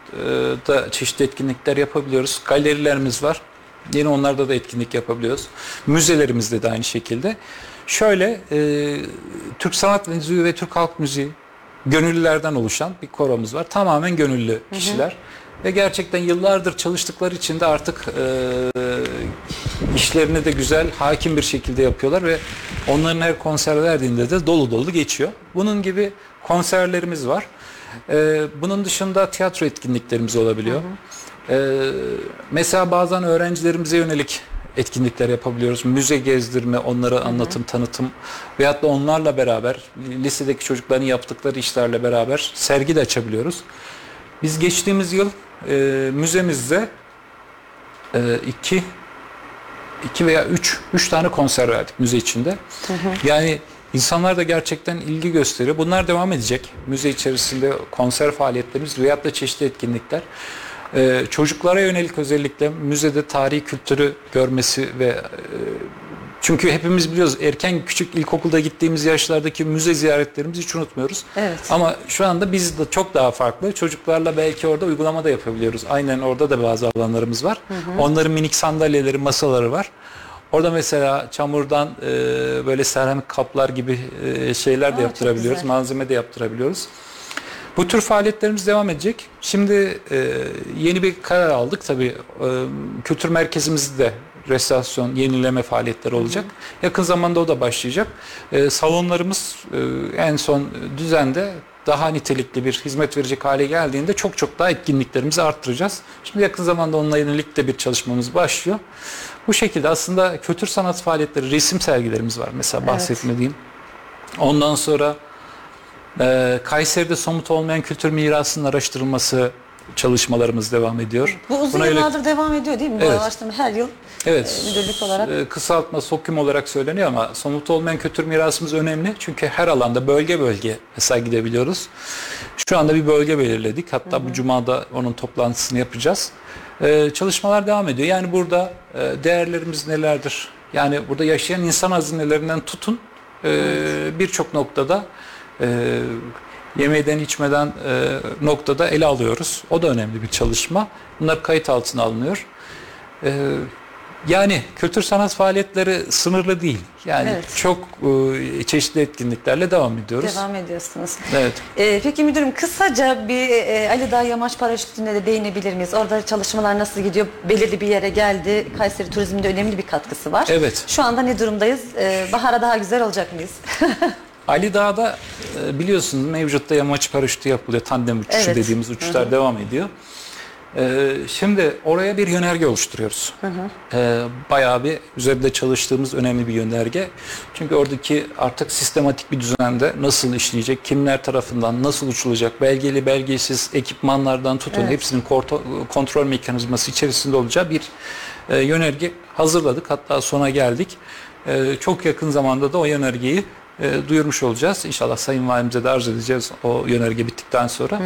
da çeşitli etkinlikler yapabiliyoruz. Galerilerimiz var. Yine onlarda da etkinlik yapabiliyoruz. Müzelerimizde de aynı şekilde. Şöyle Türk Sanat Müziği ve Türk Halk Müziği gönüllülerden oluşan bir koromuz var. Tamamen gönüllü kişiler. Hı hı. Ve gerçekten yıllardır çalıştıkları için de artık işlerini de güzel, hakim bir şekilde yapıyorlar ve onların her konser verdiğinde de dolu dolu geçiyor. Bunun gibi konserlerimiz var. Bunun dışında tiyatro etkinliklerimiz olabiliyor. Hı hı. Mesela bazen öğrencilerimize yönelik etkinlikler yapabiliyoruz. Müze gezdirme, onlara anlatım, tanıtım veyahut da onlarla beraber lisedeki çocukların yaptıkları işlerle beraber sergi de açabiliyoruz. Biz geçtiğimiz yıl müzemizde 2 veya 3 tane konser verdik müze içinde. Yani İnsanlar da gerçekten ilgi gösteriyor. Bunlar devam edecek. Müze içerisinde konser faaliyetlerimiz veyahut da çeşitli etkinlikler. Çocuklara yönelik özellikle müzede tarihi kültürü görmesi ve çünkü hepimiz biliyoruz erken küçük ilkokulda gittiğimiz yaşlardaki müze ziyaretlerimizi hiç unutmuyoruz. Evet. Ama şu anda biz de çok daha farklı. Çocuklarla belki orada uygulama da yapabiliyoruz. Aynen orada da bazı alanlarımız var. Hı hı. Onların minik sandalyeleri, masaları var. Orada mesela çamurdan böyle seramik kaplar gibi şeyler de yaptırabiliyoruz. Malzeme de yaptırabiliyoruz. Bu tür faaliyetlerimiz devam edecek. Şimdi yeni bir karar aldık. Tabii kültür merkezimizde de restorasyon, yenileme faaliyetleri olacak. Hı. Yakın zamanda o da başlayacak. Salonlarımız en son düzende daha nitelikli bir hizmet verecek hale geldiğinde çok daha etkinliklerimizi arttıracağız. Şimdi yakın zamanda onunla yönelik de bir çalışmamız başlıyor. Bu şekilde aslında kültür sanat faaliyetleri, resim sergilerimiz var mesela bahsetmediğim. Evet. Ondan sonra Kayseri'de somut olmayan kültür mirasının araştırılması, çalışmalarımız devam ediyor. Bu uzun yıllardır devam ediyor değil mi? Evet. Bu araştırma her yıl müdürlük olarak. Kısaltma, SOKİM olarak söyleniyor ama somut olmayan kültür mirasımız önemli. Çünkü her alanda bölge bölge mesela gidebiliyoruz. Şu anda bir bölge belirledik. Hatta bu cumada onun toplantısını yapacağız. Çalışmalar devam ediyor. Yani burada değerlerimiz nelerdir? Yani burada yaşayan insan hazinelerinden tutun birçok noktada yemeden içmeden noktada ele alıyoruz. O da önemli bir çalışma. Bunlar kayıt altına alınıyor. Yani kültür sanat faaliyetleri sınırlı değil. Yani çok çeşitli etkinliklerle devam ediyoruz. Devam ediyorsunuz. Evet. Peki müdürüm kısaca bir Ali Dağ Yamaç Paraşütü'ne de değinebilir miyiz? Orada çalışmalar nasıl gidiyor? Belirli bir yere geldi. Kayseri turizminde önemli bir katkısı var. Evet. Şu anda ne durumdayız? Bahara daha güzel olacak mıyız? Ali Dağ'da biliyorsunuz mevcutta yamaç paraşütü yapılıyor. Tandem uçuşu dediğimiz uçuşlar devam ediyor. Şimdi oraya bir yönerge oluşturuyoruz. Bayağı bir üzerinde çalıştığımız önemli bir yönerge. Çünkü oradaki artık sistematik bir düzende nasıl işleyecek, kimler tarafından nasıl uçulacak, belgeli belgesiz ekipmanlardan tutun hepsinin kontrol mekanizması içerisinde olacağı bir yönerge hazırladık. Hatta sona geldik. Çok yakın zamanda da o yönergeyi duyurmuş olacağız. İnşallah Sayın Valimize de arz edeceğiz o yönerge bittikten sonra.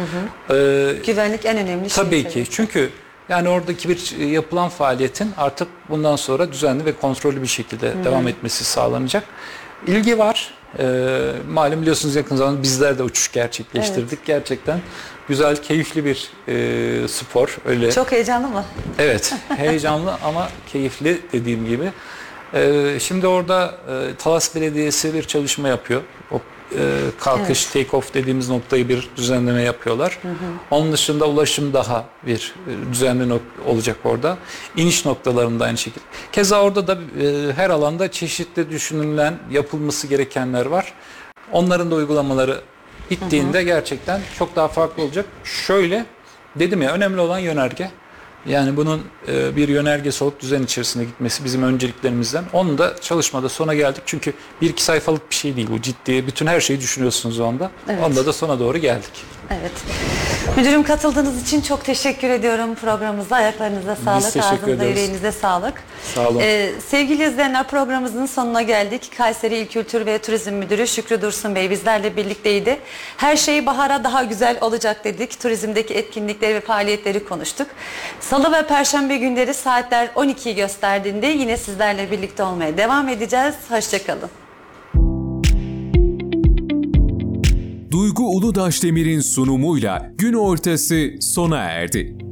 Güvenlik en önemli şey. Tabii ki. Çünkü yani oradaki bir yapılan faaliyetin artık bundan sonra düzenli ve kontrollü bir şekilde devam etmesi sağlanacak. İlgi var. Malum biliyorsunuz yakın zamanda bizler de uçuş gerçekleştirdik. Gerçekten güzel, keyifli bir spor. Öyle. Çok heyecanlı mı? Evet. Heyecanlı ama keyifli dediğim gibi. Şimdi orada Talas Belediyesi bir çalışma yapıyor. O kalkış, take off dediğimiz noktayı bir düzenleme yapıyorlar. Onun dışında ulaşım daha bir düzenli olacak orada. İniş noktalarında aynı şekilde. Keza orada da her alanda çeşitli düşünülen, yapılması gerekenler var. Onların da uygulamaları bittiğinde gerçekten çok daha farklı olacak. Şöyle dedim ya, önemli olan yönerge. Yani bunun bir yönergesi olup düzen içerisinde gitmesi bizim önceliklerimizden. Onun da çalışmada sona geldik. Çünkü 1-2 sayfalık bir şey değil bu, ciddi. Bütün her şeyi düşünüyorsunuz onda. Onda da sona doğru geldik. Müdürüm katıldığınız için çok teşekkür ediyorum programımıza. Ayaklarınıza sağlık, ağzınıza, yüreğinize sağlık. Sağ olun. Sevgili izleyenler, programımızın sonuna geldik. Kayseri İl Kültür ve Turizm Müdürü Şükrü Dursun Bey bizlerle birlikteydi. Her şey bahara daha güzel olacak dedik. Turizmdeki etkinlikleri ve faaliyetleri konuştuk. Salı ve Perşembe günleri saatler 12'yi gösterdiğinde yine sizlerle birlikte olmaya devam edeceğiz. Hoşçakalın. Duygu Uludaşdemir'in sunumuyla Gün Ortası sona erdi.